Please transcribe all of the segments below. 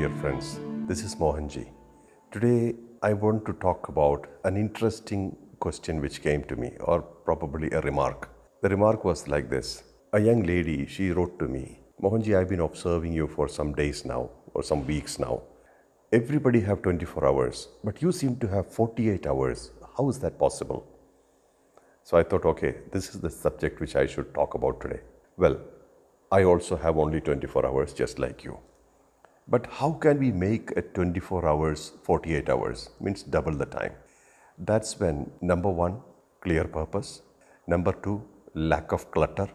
dear friends, this is Mohanji. Today I want to talk about an interesting question which came to me, or probably a remark. The remark was like this. A young lady, she wrote to me, Mohanji, I've been observing you for some days now, or some weeks now. Everybody have 24 hours, but you seem to have 48 hours. How is that possible? So I thought, okay, this is the subject which I should talk about today. Well, I also have only 24 hours just like you. But how can we make a 24 hours 48 hours? Means double the time. That's when, number one, clear purpose. Number two, lack of clutter,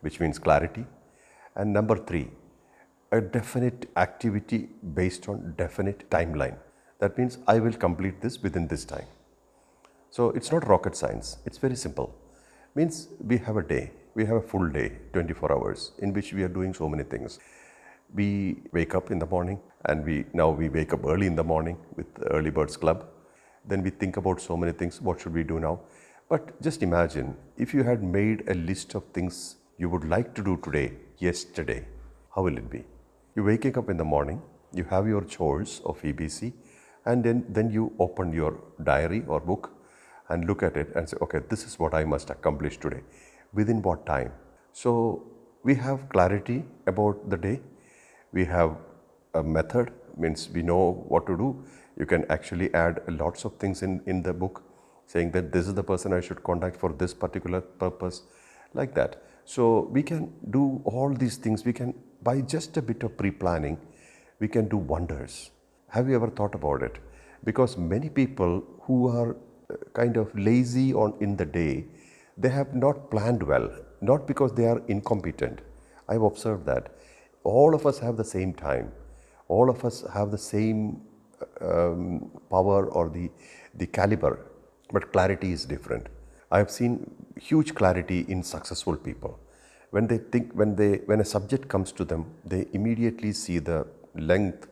which means clarity. And number three, a definite activity based on definite timeline. That means I will complete this within this time. So it's not rocket science, it's very simple. Means we have a day, we have a full day, 24 hours, in which we are doing so many things. We wake up in the morning, and now we wake up early in the morning with Early Birds Club. Then we think about so many things, what should we do now? But just imagine, if you had made a list of things you would like to do today, yesterday, how will it be? You're waking up in the morning, you have your chores of EBC, and then you open your diary or book and look at it and say, okay, this is what I must accomplish today. Within what time? So we have clarity about the day. We have a method, means we know what to do. You can actually add lots of things in the book, saying that this is the person I should contact for this particular purpose, like that. So we can do all these things. We can, by just a bit of pre-planning, we can do wonders. Have you ever thought about it? Because many people who are kind of lazy in the day, they have not planned well, not because they are incompetent. I've observed that. All of us have the same time. All of us have the same power or the caliber, but clarity is different. I have seen huge clarity in successful people. When they think, when a subject comes to them, they immediately see the length,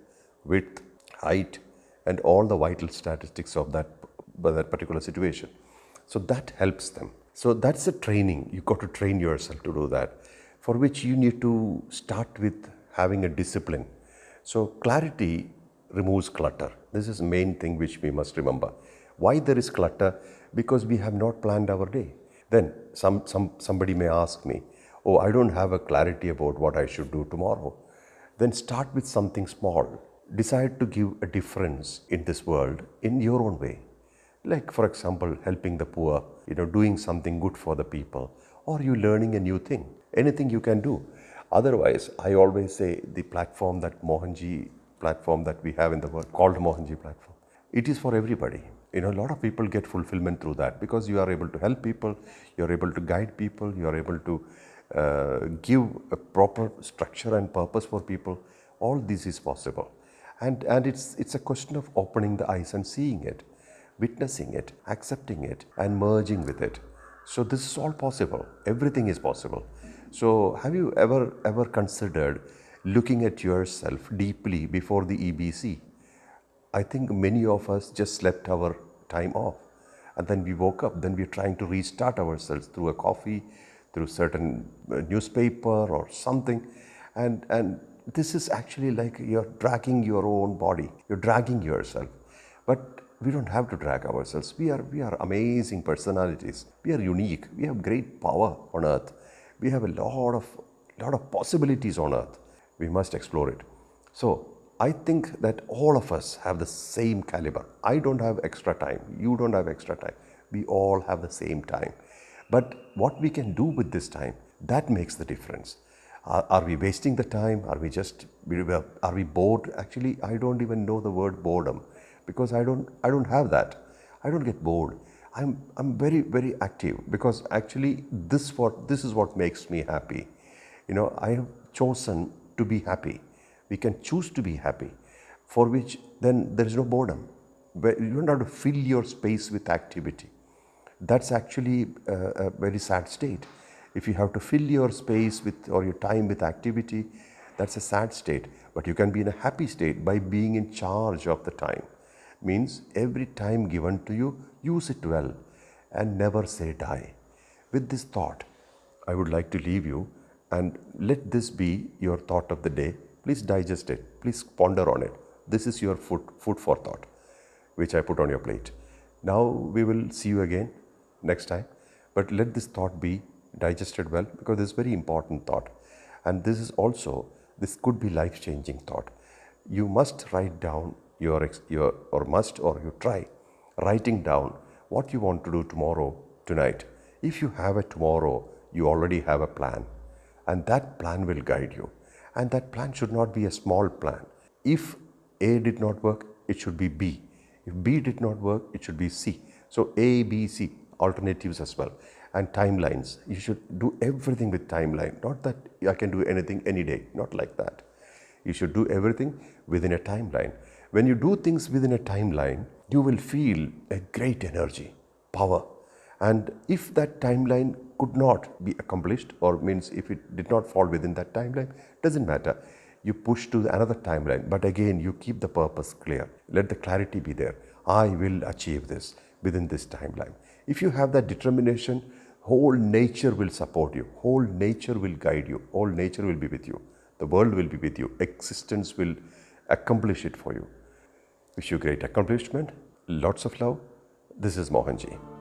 width, height, and all the vital statistics of that particular situation. So that helps them. So that's a training. You've got to train yourself to do that, for which you need to start with having a discipline. So clarity removes clutter. This is the main thing which we must remember. Why there is clutter? Because we have not planned our day. Then somebody may ask me, oh, I don't have a clarity about what I should do tomorrow. Then start with something small. Decide to give a difference in this world in your own way. Like, for example, helping the poor, doing something good for the people, or you learning a new thing, anything you can do. Otherwise, I always say the platform, that Mohanji platform that we have in the world, called Mohanji platform, it is for everybody. A lot of people get fulfillment through that, because you are able to help people, you are able to guide people, you are able to give a proper structure and purpose for people. All this is possible. And it's a question of opening the eyes and seeing it, witnessing it, accepting it, and merging with it. So this is all possible. Everything is possible. So have you ever considered looking at yourself deeply before the EBC? I think many of us just slept our time off, and then we woke up, then we're trying to restart ourselves through a coffee, through certain newspaper or something. And this is actually like you're dragging your own body, you're dragging yourself. But we don't have to drag ourselves. We are amazing personalities. We are unique. We have great power on earth. We have a lot of possibilities on earth. We must explore it. So I think that all of us have the same caliber. I don't have extra time. You don't have extra time. We all have the same time. But what we can do with this time, that makes the difference. Are we wasting the time? Are we bored? Actually, I don't even know the word boredom, because I don't have that. I don't get bored. I'm very, very active, because actually this is what makes me happy. I have chosen to be happy. We can choose to be happy, for which then there is no boredom. You don't have to fill your space with activity. That's actually a very sad state. If you have to fill your space with, or your time with activity, that's a sad state. But you can be in a happy state by being in charge of the time. Means every time given to you, use it well and never say die. With this thought, I would like to leave you, and let this be your thought of the day. Please digest it, please ponder on it. This is your food for thought, which I put on your plate. Now we will see you again next time, but let this thought be digested well, because this is very important thought, and this could be life-changing thought. You must write down try writing down what you want to do tomorrow, tonight. If you have a tomorrow, you already have a plan, and that plan will guide you. And that plan should not be a small plan. If A did not work, it should be B. If B did not work, it should be C. So A, B, C, alternatives as well. And timelines. You should do everything with timeline. Not that I can do anything any day, not like that. You should do everything within a timeline. When you do things within a timeline, you will feel a great energy, power. And if that timeline could not be accomplished, or means if it did not fall within that timeline, doesn't matter. You push to another timeline, but again you keep the purpose clear. Let the clarity be there. I will achieve this within this timeline. If you have that determination, whole nature will support you. Whole nature will guide you. Whole nature will be with you. The world will be with you. Existence will accomplish it for you. Wish you great accomplishment. Lots of love. This is Mohanji.